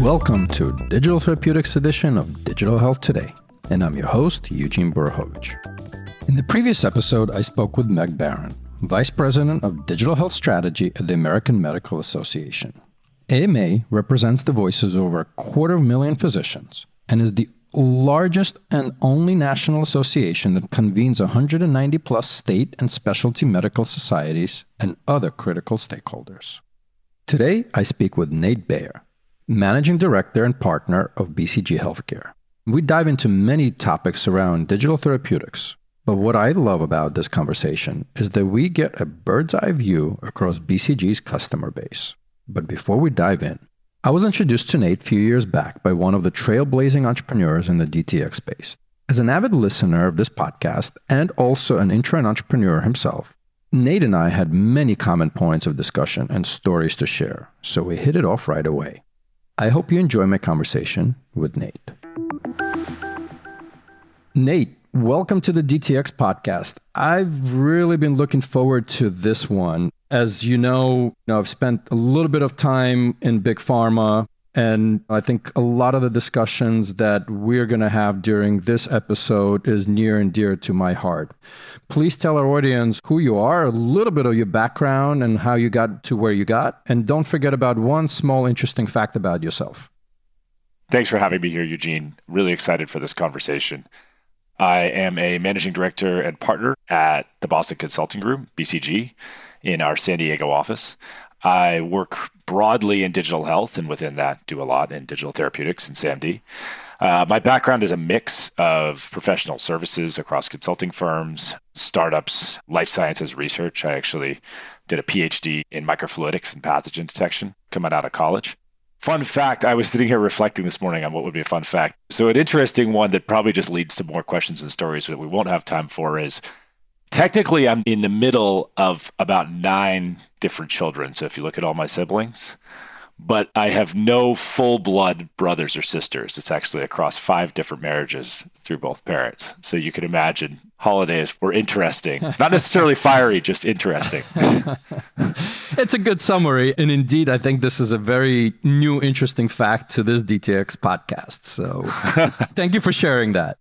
Welcome to Digital Therapeutics edition of Digital Health Today, and I'm your host, Eugene Borovitch. In the previous episode, I spoke with Meg Barron, Vice President of Digital Health Strategy at the American Medical Association. AMA represents the voices of over 250,000 physicians and is the largest and only national association that convenes 190 plus state and specialty medical societies and other critical stakeholders. Today, I speak with Nate Bayer, Managing Director and Partner of BCG Healthcare. We dive into many topics around digital therapeutics, but what I love about this conversation is that we get a bird's eye view across BCG's customer base. But before we dive in, I was introduced to Nate a few years back by one of the trailblazing entrepreneurs in the DTX space. As an avid listener of this podcast and also an intrepid entrepreneur himself, Nate and I had many common points of discussion and stories to share, so we hit it off right away. I hope you enjoy my conversation with Nate. Nate, welcome to the DTX podcast. I've really been looking forward to this one. As you know, I've spent a little bit of time in Big Pharma, and I think a lot of the discussions that we're going to have during this episode is near and dear to my heart. Please tell our audience who you are, a little bit of your background and how you got to where you got, and don't forget about one small interesting fact about yourself. Thanks for having me here, Eugene. Really excited for this conversation. I am a managing director and partner at the Boston Consulting Group, BCG, in our San Diego office. I work broadly in digital health, and within that do a lot in digital therapeutics and SAMD. My background is a mix of professional services across consulting firms, startups, life sciences research. I actually did a PhD in microfluidics and pathogen detection coming out of college. Fun fact, I was sitting here reflecting this morning on what would be a fun fact. So an interesting one that probably just leads to more questions and stories that we won't have time for is, technically, I'm in the middle of about 9 different children. So if you look at all my siblings, but I have no full-blood brothers or sisters. It's actually across 5 different marriages through both parents. So you can imagine holidays were interesting, not necessarily fiery, just interesting. It's a good summary. And indeed, I think this is a very new, interesting fact to this DTX podcast. So thank you for sharing that.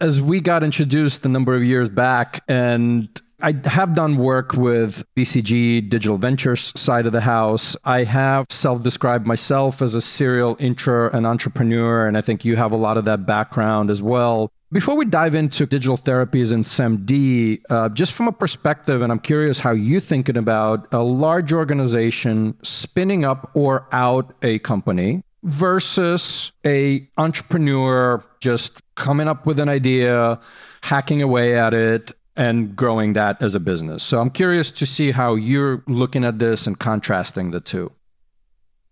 As we got introduced a number of years back, and I have done work with BCG Digital Ventures side of the house. I have self-described myself as a serial entrepreneur, and I think you have a lot of that background as well. Before we dive into digital therapies and SAMD, just from a perspective, and I'm curious how you're thinking about a large organization spinning up or out a company versus a entrepreneur just coming up with an idea, hacking away at it, and growing that as a business. So I'm curious to see how you're looking at this and contrasting the two.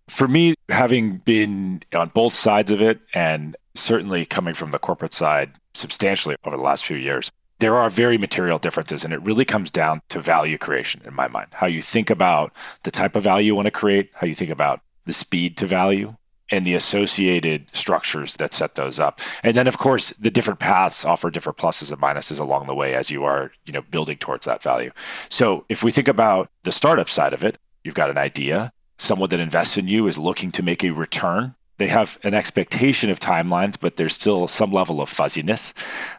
For me, having been on both sides of it, and certainly coming from the corporate side substantially over the last few years, there are very material differences, and it really comes down to value creation in my mind. How you think about the type of value you want to create, how you think about the speed to value, and the associated structures that set those up. And then, of course, the different paths offer different pluses and minuses along the way as you are, building towards that value. So if we think about the startup side of it, you've got an idea. Someone that invests in you is looking to make a return. They have an expectation of timelines, but there's still some level of fuzziness.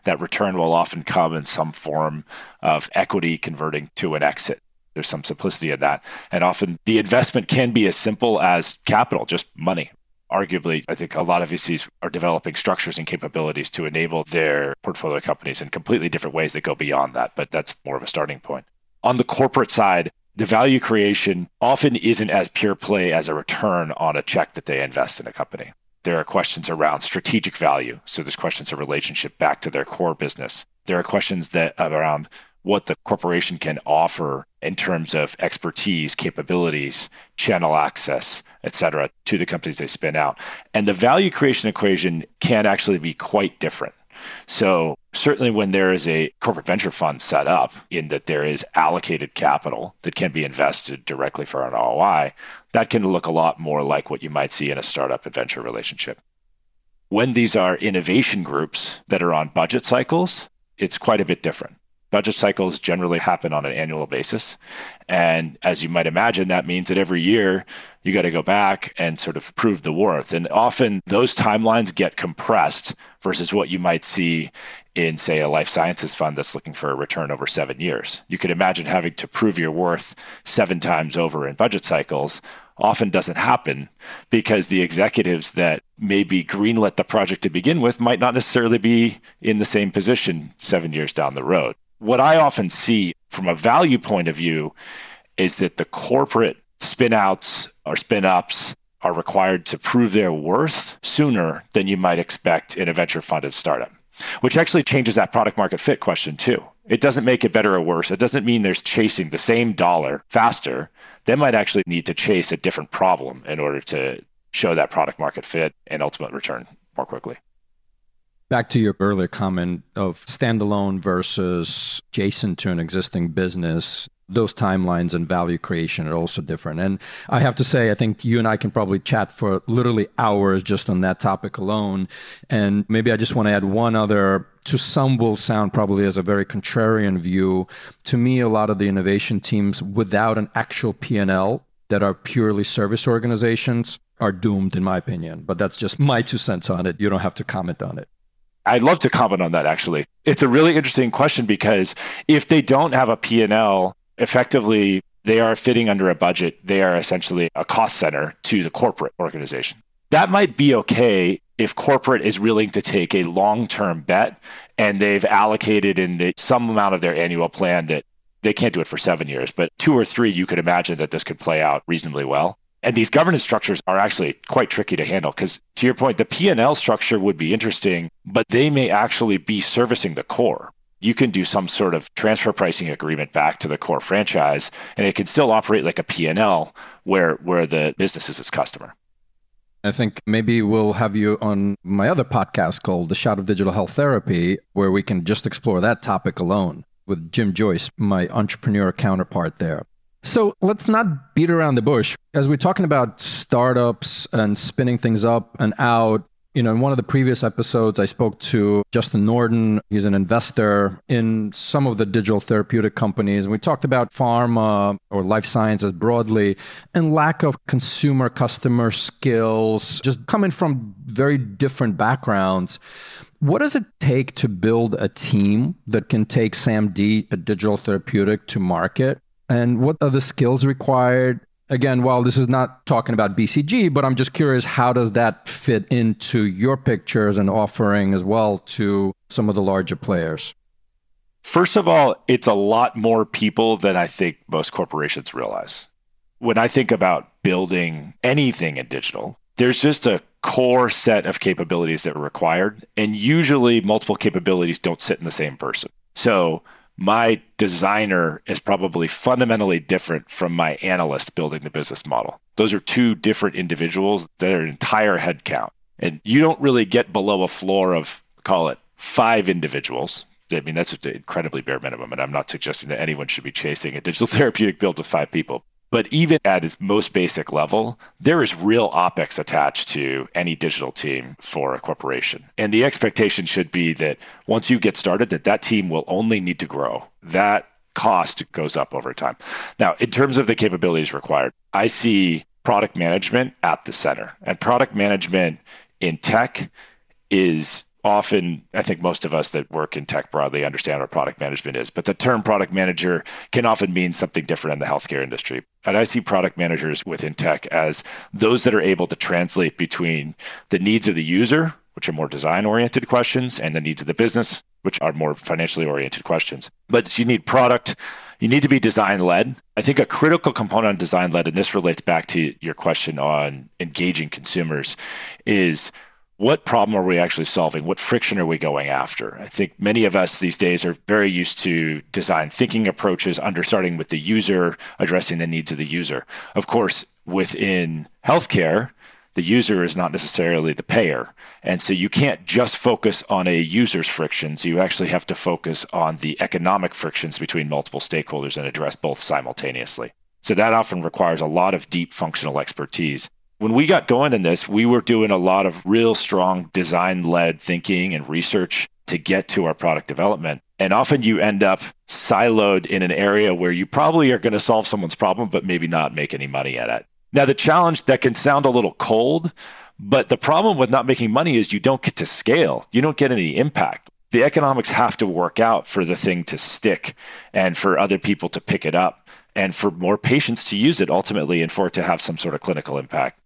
That return will often come in some form of equity converting to an exit. There's some simplicity in that. And often the investment can be as simple as capital, just money. Arguably, I think a lot of VCs are developing structures and capabilities to enable their portfolio companies in completely different ways that go beyond that, but that's more of a starting point. On the corporate side, the value creation often isn't as pure play as a return on a check that they invest in a company. There are questions around strategic value. So there's questions of relationship back to their core business. There are questions that are around what the corporation can offer in terms of expertise, capabilities, channel access, et cetera, to the companies they spin out. And the value creation equation can actually be quite different. So certainly when there is a corporate venture fund set up, in that there is allocated capital that can be invested directly for an ROI, that can look a lot more like what you might see in a startup venture relationship. When these are innovation groups that are on budget cycles, it's quite a bit different. Budget cycles generally happen on an annual basis. And as you might imagine, that means that every year you got to go back and sort of prove the worth. And often those timelines get compressed versus what you might see in, say, a life sciences fund that's looking for a return over 7 years. You could imagine having to prove your worth 7 times over in budget cycles. Often doesn't happen because the executives that maybe greenlit the project to begin with might not necessarily be in the same position 7 years down the road. What I often see from a value point of view is that the corporate spin-outs or spin-ups are required to prove their worth sooner than you might expect in a venture-funded startup, which actually changes that product market fit question too. It doesn't make it better or worse. It doesn't mean they're chasing the same dollar faster. They might actually need to chase a different problem in order to show that product market fit and ultimate return more quickly. Back to your earlier comment of standalone versus adjacent to an existing business, those timelines and value creation are also different. And I have to say, I think you and I can probably chat for literally hours just on that topic alone. And maybe I just want to add one other, to some will sound probably as a very contrarian view. To me, a lot of the innovation teams without an actual P&L that are purely service organizations are doomed, in my opinion. But that's just my 2 cents on it. You don't have to comment on it. I'd love to comment on that, actually. It's a really interesting question because if they don't have a P&L, effectively, they are fitting under a budget. They are essentially a cost center to the corporate organization. That might be okay if corporate is willing to take a long-term bet and they've allocated in some amount of their annual plan that they can't do it for 7 years, but 2 or 3, you could imagine that this could play out reasonably well. And these governance structures are actually quite tricky to handle because, to your point, the P&L structure would be interesting, but they may actually be servicing the core. You can do some sort of transfer pricing agreement back to the core franchise, and it can still operate like a P&L where the business is its customer. I think maybe we'll have you on my other podcast called The Shot of Digital Health Therapy, where we can just explore that topic alone with Jim Joyce, my entrepreneur counterpart there. So let's not beat around the bush. As we're talking about startups and spinning things up and out, in one of the previous episodes, I spoke to Justin Norton. He's an investor in some of the digital therapeutic companies. We talked about pharma or life sciences broadly and lack of consumer customer skills, just coming from very different backgrounds. What does it take to build a team that can take SAMD, a digital therapeutic, to market? And what are the skills required? Again, while this is not talking about BCG, but I'm just curious, how does that fit into your pictures and offering as well to some of the larger players? First of all, it's a lot more people than I think most corporations realize. When I think about building anything in digital, there's just a core set of capabilities that are required. And usually multiple capabilities don't sit in the same person. So my designer is probably fundamentally different from my analyst building the business model. Those are 2 different individuals that are entire headcount. And you don't really get below a floor of, call it, 5 individuals. I mean, that's an incredibly bare minimum. And I'm not suggesting that anyone should be chasing a digital therapeutic build with 5 people. But even at its most basic level, there is real OpEx attached to any digital team for a corporation. And the expectation should be that once you get started, that team will only need to grow. That cost goes up over time. Now, in terms of the capabilities required, I see product management at the center. And product management in tech is often, I think most of us that work in tech broadly understand what product management is, but the term product manager can often mean something different in the healthcare industry. And I see product managers within tech as those that are able to translate between the needs of the user, which are more design-oriented questions, and the needs of the business, which are more financially-oriented questions. But you need product. You need to be design-led. I think a critical component on design-led, and this relates back to your question on engaging consumers, is what problem are we actually solving? What friction are we going after? I think many of us these days are very used to design thinking approaches, starting with the user, addressing the needs of the user. Of course, within healthcare, the user is not necessarily the payer. And so you can't just focus on a user's frictions. You actually have to focus on the economic frictions between multiple stakeholders and address both simultaneously. So that often requires a lot of deep functional expertise. When we got going in this, we were doing a lot of real strong design-led thinking and research to get to our product development. And often you end up siloed in an area where you probably are going to solve someone's problem, but maybe not make any money at it. Now, the challenge that can sound a little cold, but the problem with not making money is you don't get to scale. You don't get any impact. The economics have to work out for the thing to stick and for other people to pick it up and for more patients to use it ultimately and for it to have some sort of clinical impact.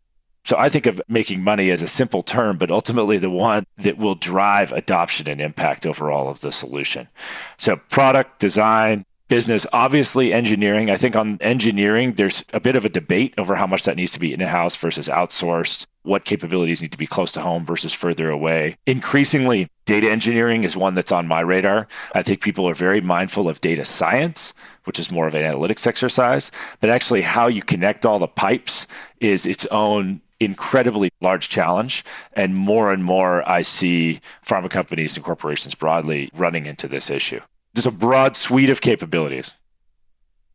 So I think of making money as a simple term, but ultimately the one that will drive adoption and impact overall of the solution. So product, design, business, obviously engineering. I think on engineering, there's a bit of a debate over how much that needs to be in-house versus outsourced, what capabilities need to be close to home versus further away. Increasingly, data engineering is one that's on my radar. I think people are very mindful of data science, which is more of an analytics exercise, but actually how you connect all the pipes is its own incredibly large challenge. And more I see pharma companies and corporations broadly running into this issue. There's a broad suite of capabilities.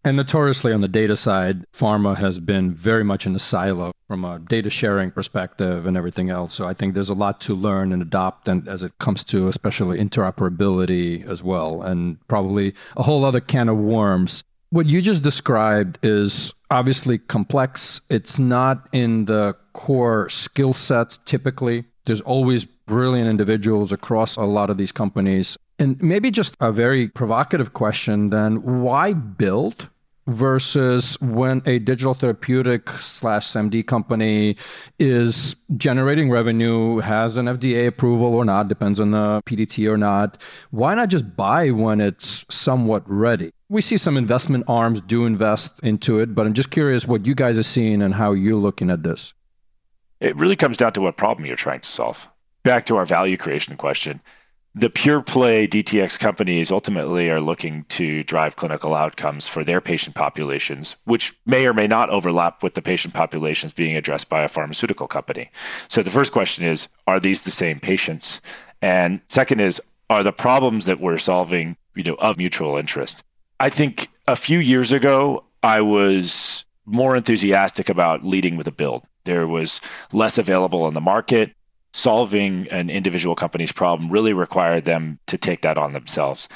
And notoriously on the data side, pharma has been very much in the silo from a data sharing perspective and everything else. So I think there's a lot to learn and adopt, and as it comes to especially interoperability as well, and probably a whole other can of worms. What you just described is obviously complex. It's not in the core skill sets typically. There's always brilliant individuals across a lot of these companies. And maybe just a very provocative question then, why build versus when a digital therapeutic /SAMD company is generating revenue, has an FDA approval or not, depends on the PDT or not, why not just buy when it's somewhat ready? We see some investment arms do invest into it, but I'm just curious what you guys are seeing and how you're looking at this. It really comes down to what problem you're trying to solve. Back to our value creation question. The pure play DTX companies ultimately are looking to drive clinical outcomes for their patient populations, which may or may not overlap with the patient populations being addressed by a pharmaceutical company. So the first question is, are these the same patients? And second is, are the problems that we're solving, of mutual interest? I think a few years ago, I was more enthusiastic about leading with a build. There was less available on the market. Solving an individual company's problem really required them to take that on themselves.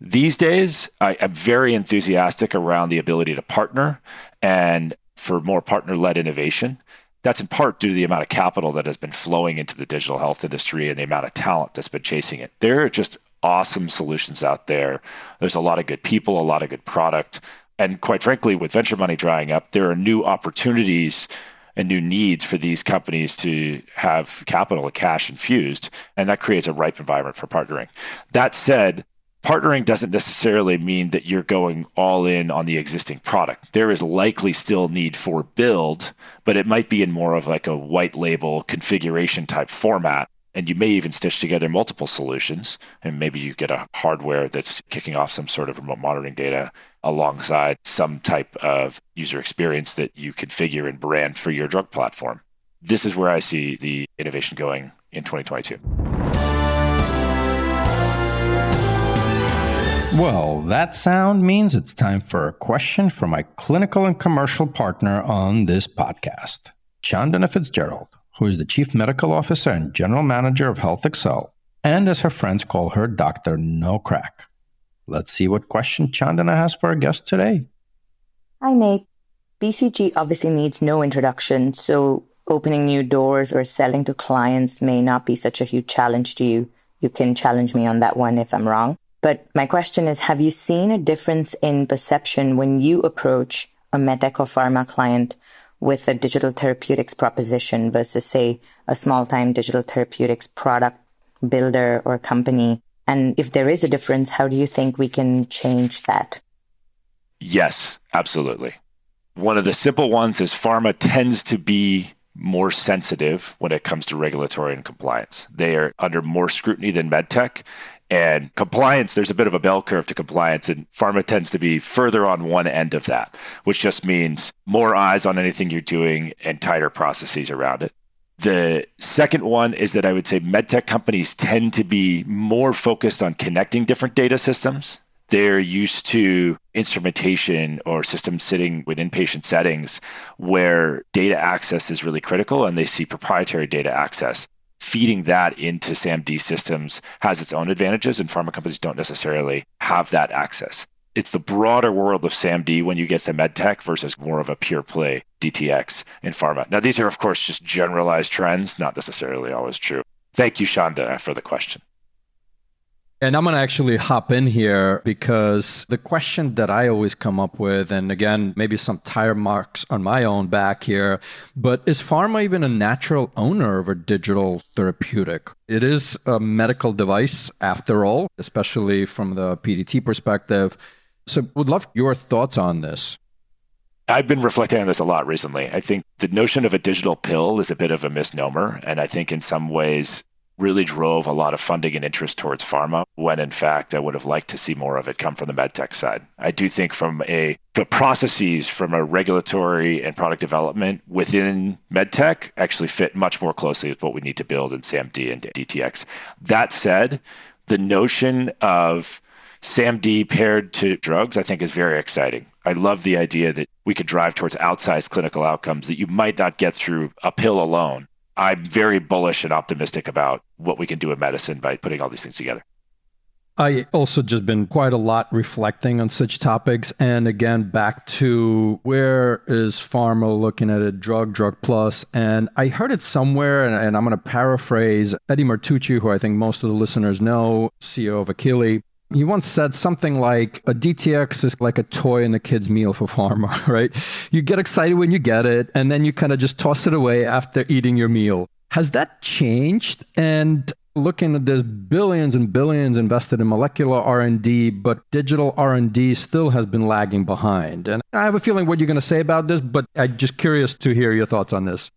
These days, I'm very enthusiastic around the ability to partner and for more partner-led innovation. That's in part due to the amount of capital that has been flowing into the digital health industry and the amount of talent that's been chasing it. There are just awesome solutions out there. There's a lot of good people, a lot of good product. And quite frankly, with venture money drying up, there are new opportunities and new needs for these companies to have capital and cash infused. And that creates a ripe environment for partnering. That said, partnering doesn't necessarily mean that you're going all in on the existing product. There is likely still need for build, but it might be in more of like a white label configuration type format. And you may even stitch together multiple solutions. And maybe you get a hardware that's kicking off some sort of remote monitoring data alongside some type of user experience that you configure and brand for your drug platform. This is where I see the innovation going in 2022. Well, that sound means it's time for a question from my clinical and commercial partner on this podcast, Chandana Fitzgerald, who is the Chief Medical Officer and General Manager of Health Excel, and as her friends call her, Dr. No Crack. Let's see what question Chandana has for our guest today. Hi, Nate. BCG obviously needs no introduction, so opening new doors or selling to clients may not be such a huge challenge to you. You can challenge me on that one if I'm wrong. But my question is, have you seen a difference in perception when you approach a medtech or pharma client with a digital therapeutics proposition versus, say, a small-time digital therapeutics product builder or company? And if there is a difference, how do you think we can change that? Yes, absolutely. One of the simple ones is pharma tends to be more sensitive when it comes to regulatory and compliance. They are under more scrutiny than medtech. And compliance, there's a bit of a bell curve to compliance, and pharma tends to be further on one end of that, which just means more eyes on anything you're doing and tighter processes around it. The second one is that I would say medtech companies tend to be more focused on connecting different data systems. They're used to instrumentation or systems sitting within patient settings where data access is really critical, and they see proprietary data access. feeding that into SAMD systems has its own advantages, and pharma companies don't necessarily have that access. It's the broader world of SAMD when you get to medtech versus more of a pure play DTX in pharma. Now, these are, of course, just generalized trends, not necessarily always true. Thank you, Chandana, for the question. And I'm going to actually hop in here because the question that I always come up with, and again, maybe some tire marks on my own back here, but is pharma even a natural owner of a digital therapeutic? It is a medical device after all, especially from the PDT perspective. So would love your thoughts on this. I've been reflecting on this a lot recently. I think the notion of a digital pill is a bit of a misnomer. And I think in some ways, really drove a lot of funding and interest towards pharma, when in fact, I would have liked to see more of it come from the medtech side. I do think from the processes from a regulatory and product development within medtech actually fit much more closely with what we need to build in SAMD and DTX. That said, the notion of SAMD paired to drugs, I think is very exciting. I love the idea that we could drive towards outsized clinical outcomes that you might not get through a pill alone. I'm very bullish and optimistic about what we can do in medicine by putting all these things together. I also just been quite a lot reflecting on such topics. And again, back to where is pharma looking at a drug plus? And I heard it somewhere, and I'm going to paraphrase Eddie Martucci, who I think most of the listeners know, CEO of Akili. He once said something like, a DTX is like a toy in a kid's meal for pharma, right? You get excited when you get it, and then you kind of just toss it away after eating your meal. Has that changed? And looking at this, billions and billions invested in molecular R&D, but digital R&D still has been lagging behind. And I have a feeling what you're going to say about this, but I'm just curious to hear your thoughts on this.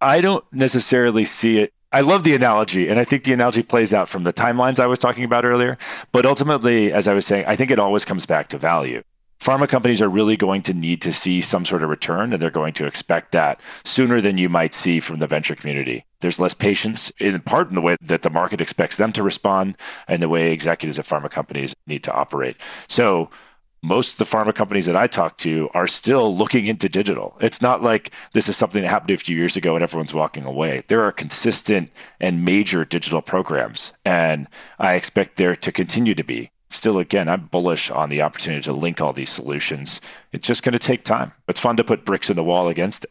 I don't necessarily see it. I love the analogy, and I think the analogy plays out from the timelines I was talking about earlier. But ultimately, as I was saying, I think it always comes back to value. Pharma companies are really going to need to see some sort of return, and they're going to expect that sooner than you might see from the venture community. There's less patience, in part in the way that the market expects them to respond and the way executives at pharma companies need to operate. So most of the pharma companies that I talk to are still looking into digital. It's not like this is something that happened a few years ago and everyone's walking away. There are consistent and major digital programs, and I expect there to continue to be. Still, again, I'm bullish on the opportunity to link all these solutions. It's just going to take time. It's fun to put bricks in the wall against it.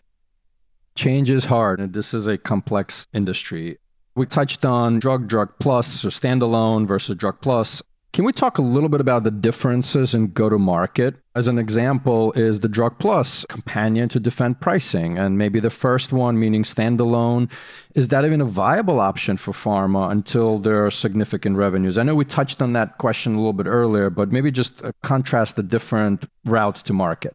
Change is hard, and this is a complex industry. We touched on drug plus, or standalone versus drug plus. Can we talk a little bit about the differences in go-to-market? As an example, is the drug plus companion to defend pricing? And maybe the first one, meaning standalone, is that even a viable option for pharma until there are significant revenues? I know we touched on that question a little bit earlier, but maybe just contrast the different routes to market.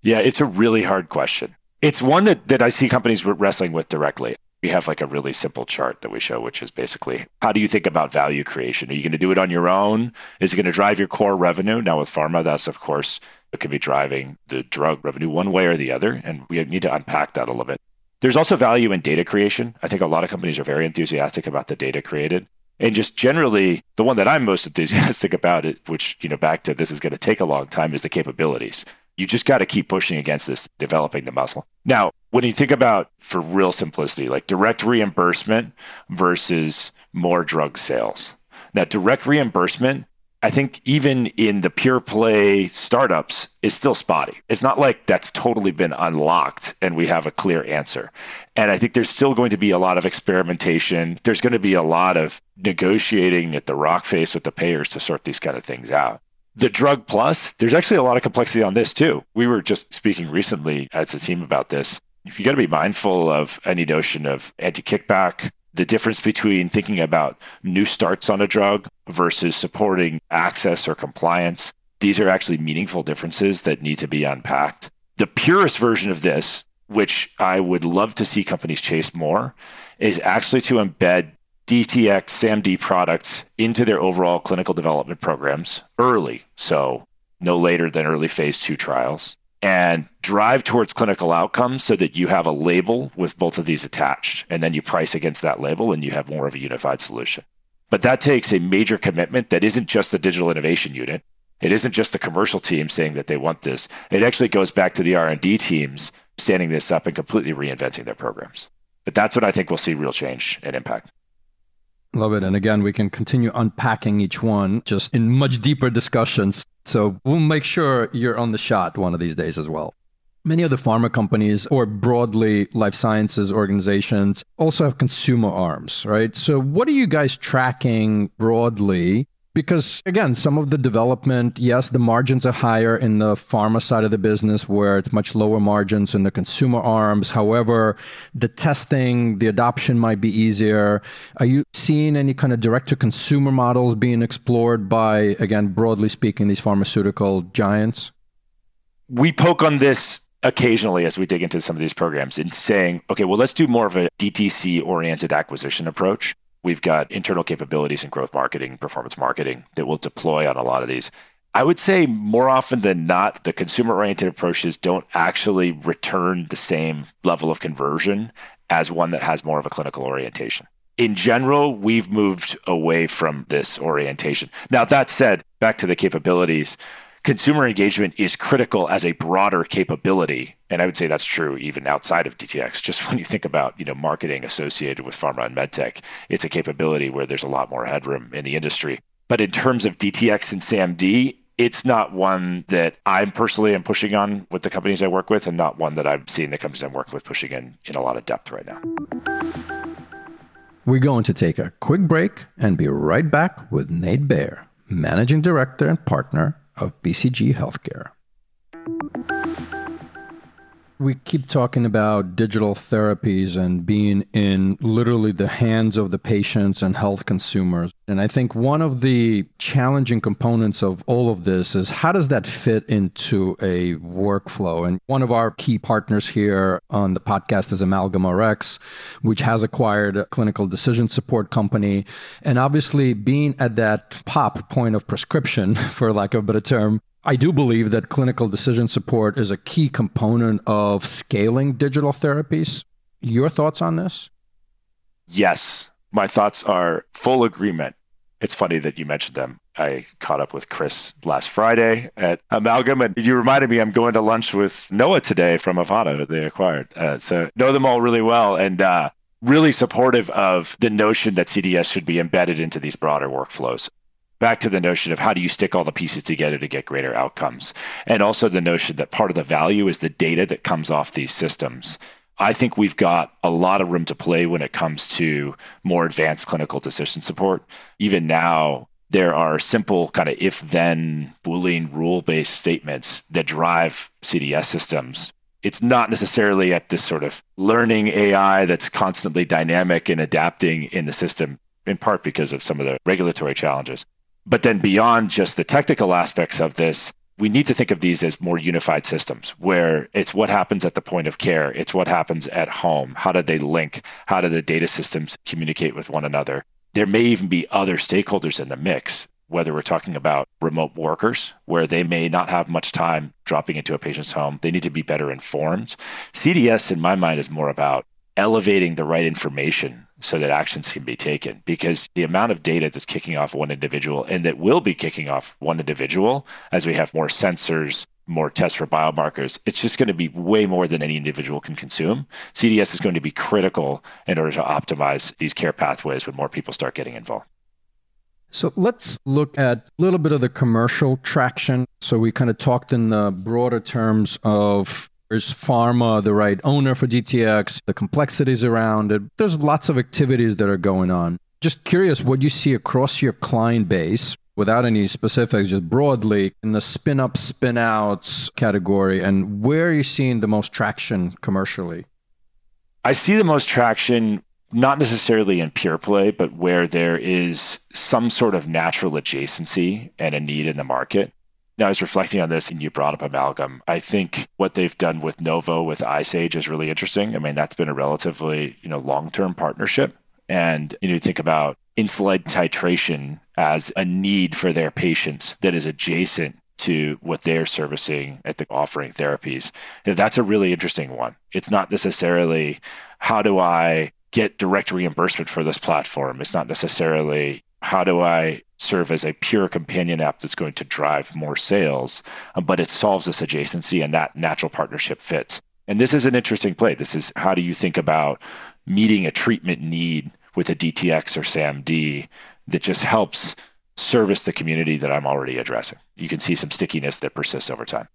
Yeah, it's a really hard question. It's one that I see companies wrestling with directly. We have like a really simple chart that we show, which is basically, how do you think about value creation? Are you going to do it on your own? Is it going to drive your core revenue? Now with pharma, that's of course, it could be driving the drug revenue one way or the other. And we need to unpack that a little bit. There's also value in data creation. I think a lot of companies are very enthusiastic about the data created. And just generally, the one that I'm most enthusiastic about, which, back to this is going to take a long time, is the capabilities. You just got to keep pushing against this, developing the muscle. Now, when you think about, for real simplicity, like direct reimbursement versus more drug sales. Now, direct reimbursement, I think even in the pure play startups, is still spotty. It's not like that's totally been unlocked and we have a clear answer. And I think there's still going to be a lot of experimentation. There's going to be a lot of negotiating at the rock face with the payers to sort these kind of things out. The drug plus, there's actually a lot of complexity on this too. We were just speaking recently as a team about this. You got to be mindful of any notion of anti-kickback, the difference between thinking about new starts on a drug versus supporting access or compliance. These are actually meaningful differences that need to be unpacked. The purest version of this, which I would love to see companies chase more, is actually to embed DTX, SAMD products into their overall clinical development programs early, so no later than early phase 2 trials, and drive towards clinical outcomes so that you have a label with both of these attached, and then you price against that label and you have more of a unified solution. But that takes a major commitment that isn't just the digital innovation unit. It isn't just the commercial team saying that they want this. It actually goes back to the R&D teams standing this up and completely reinventing their programs. But that's what I think will see real change and impact. Love it. And again, we can continue unpacking each one just in much deeper discussions. So we'll make sure you're on the shot one of these days as well. Many of the pharma companies or broadly life sciences organizations also have consumer arms, right? So what are you guys tracking broadly? Because again, some of the development, yes, the margins are higher in the pharma side of the business where it's much lower margins in the consumer arms. However, the testing, the adoption might be easier. Are you seeing any kind of direct-to-consumer models being explored by, again, broadly speaking, these pharmaceutical giants? We poke on this occasionally as we dig into some of these programs in saying, okay, well, let's do more of a DTC-oriented acquisition approach. We've got internal capabilities in growth marketing, performance marketing that we'll deploy on a lot of these. I would say more often than not, the consumer-oriented approaches don't actually return the same level of conversion as one that has more of a clinical orientation. In general, we've moved away from this orientation. Now, that said, back to the capabilities, consumer engagement is critical as a broader capability. And I would say that's true even outside of DTX. Just when you think about, you know, marketing associated with pharma and medtech, it's a capability where there's a lot more headroom in the industry. But in terms of DTX and SAMD, it's not one that I personally am pushing on with the companies I work with, and not one that I'm seeing the companies I'm working with pushing in a lot of depth right now. We're going to take a quick break and be right back with Nate Bayer, Managing Director and Partner of BCG Healthcare. We keep talking about digital therapies and being in literally the hands of the patients and health consumers. And I think one of the challenging components of all of this is how does that fit into a workflow? And one of our key partners here on the podcast is AmalgamRx, which has acquired a clinical decision support company. And obviously being at that pop point of prescription, for lack of a better term, I do believe that clinical decision support is a key component of scaling digital therapies. Your thoughts on this? Yes. My thoughts are full agreement. It's funny that you mentioned them. I caught up with Chris last Friday at Amalgam, and you reminded me I'm going to lunch with Noah today from Avada that they acquired. So know them all really well and really supportive of the notion that CDS should be embedded into these broader workflows. Back to the notion of how do you stick all the pieces together to get greater outcomes? And also the notion that part of the value is the data that comes off these systems. I think we've got a lot of room to play when it comes to more advanced clinical decision support. Even now, there are simple kind of if-then Boolean rule-based statements that drive CDS systems. It's not necessarily at this sort of learning AI that's constantly dynamic and adapting in the system, in part because of some of the regulatory challenges. But then beyond just the technical aspects of this, we need to think of these as more unified systems where it's what happens at the point of care. It's what happens at home. How do they link? How do the data systems communicate with one another? There may even be other stakeholders in the mix, whether we're talking about remote workers, where they may not have much time dropping into a patient's home. They need to be better informed. CDS, in my mind, is more about elevating the right information so that actions can be taken, because the amount of data that's kicking off one individual and that will be kicking off one individual as we have more sensors, more tests for biomarkers, it's just going to be way more than any individual can consume. CDS is going to be critical in order to optimize these care pathways when more people start getting involved. So let's look at a little bit of the commercial traction. So we kind of talked in the broader terms of there's pharma, the right owner for DTX, the complexities around it. There's lots of activities that are going on. Just curious what you see across your client base, without any specifics, just broadly in the spin-up, spin-outs category, and where are you seeing the most traction commercially? I see the most traction, not necessarily in pure play, but where there is some sort of natural adjacency and a need in the market. Now, I was reflecting on this, and you brought up Amalgam. I think what they've done with Novo, with iSage is really interesting. I mean, that's been a relatively long-term partnership. And you think about insulin titration as a need for their patients that is adjacent to what they're servicing at the offering therapies. And that's a really interesting one. It's not necessarily, how do I get direct reimbursement for this platform? It's not necessarily, how do I serve as a pure companion app that's going to drive more sales, but it solves this adjacency and that natural partnership fits. And this is an interesting play. This is how do you think about meeting a treatment need with a DTx or SAMD that just helps service the community that I'm already addressing. You can see some stickiness that persists over time.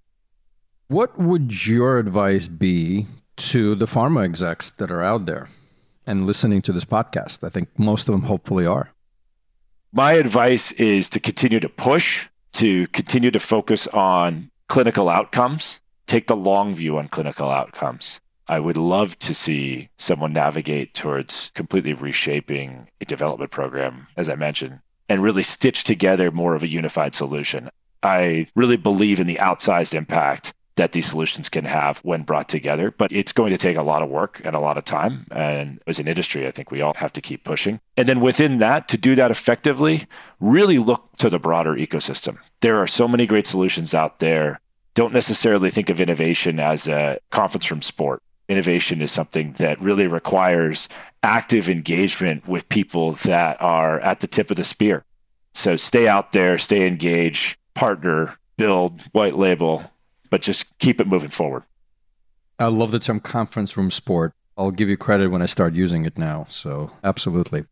What would your advice be to the pharma execs that are out there and listening to this podcast? I think most of them hopefully are. My advice is to continue to push, to continue to focus on clinical outcomes. Take the long view on clinical outcomes. I would love to see someone navigate towards completely reshaping a development program, as I mentioned, and really stitch together more of a unified solution. I really believe in the outsized impact that these solutions can have when brought together, but it's going to take a lot of work and a lot of time. And as an industry, I think we all have to keep pushing. And then within that, to do that effectively, really look to the broader ecosystem. There are so many great solutions out there. Don't necessarily think of innovation as a conference room sport. Innovation is something that really requires active engagement with people that are at the tip of the spear. So stay out there, stay engaged, partner, build, white label, but just keep it moving forward. I love the term conference room sport. I'll give you credit when I start using it now. So absolutely.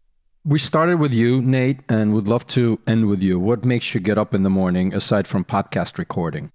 We started with you, Nate, and would love to end with you. What makes you get up in the morning aside from podcast recording?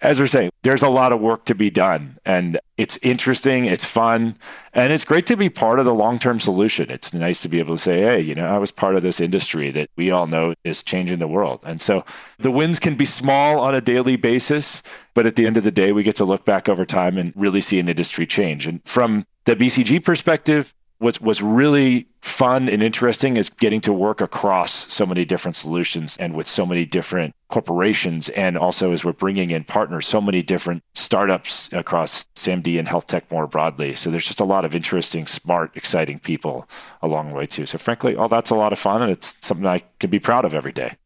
As we're saying, there's a lot of work to be done, and it's interesting, it's fun, and it's great to be part of the long-term solution. It's nice to be able to say, hey, I was part of this industry that we all know is changing the world. And so the wins can be small on a daily basis, but at the end of the day, we get to look back over time and really see an industry change. And from the BCG perspective, what was really fun and interesting is getting to work across so many different solutions and with so many different corporations. And also, as we're bringing in partners, so many different startups across SAMD and health tech more broadly. So there's just a lot of interesting, smart, exciting people along the way too. So frankly, all that's a lot of fun, and it's something I can be proud of every day.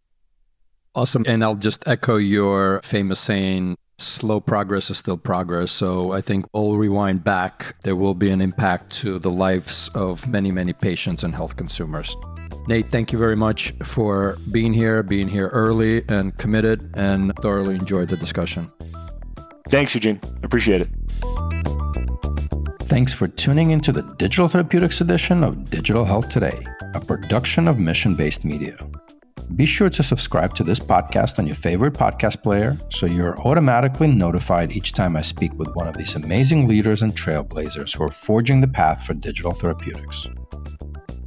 Awesome. And I'll just echo your famous saying, slow progress is still progress. So I think we'll rewind back. There will be an impact to the lives of many, many patients and health consumers. Nate, thank you very much for being here early and committed, and thoroughly enjoyed the discussion. Thanks, Eugene. Appreciate it. Thanks for tuning into the Digital Therapeutics edition of Digital Health Today, a production of Mission Based Media. Be sure to subscribe to this podcast on your favorite podcast player so you're automatically notified each time I speak with one of these amazing leaders and trailblazers who are forging the path for digital therapeutics.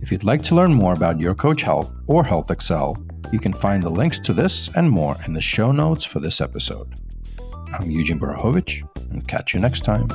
If you'd like to learn more about Your Coach Health or Health Excel, you can find the links to this and more in the show notes for this episode. I'm Eugene Borovitch, and catch you next time.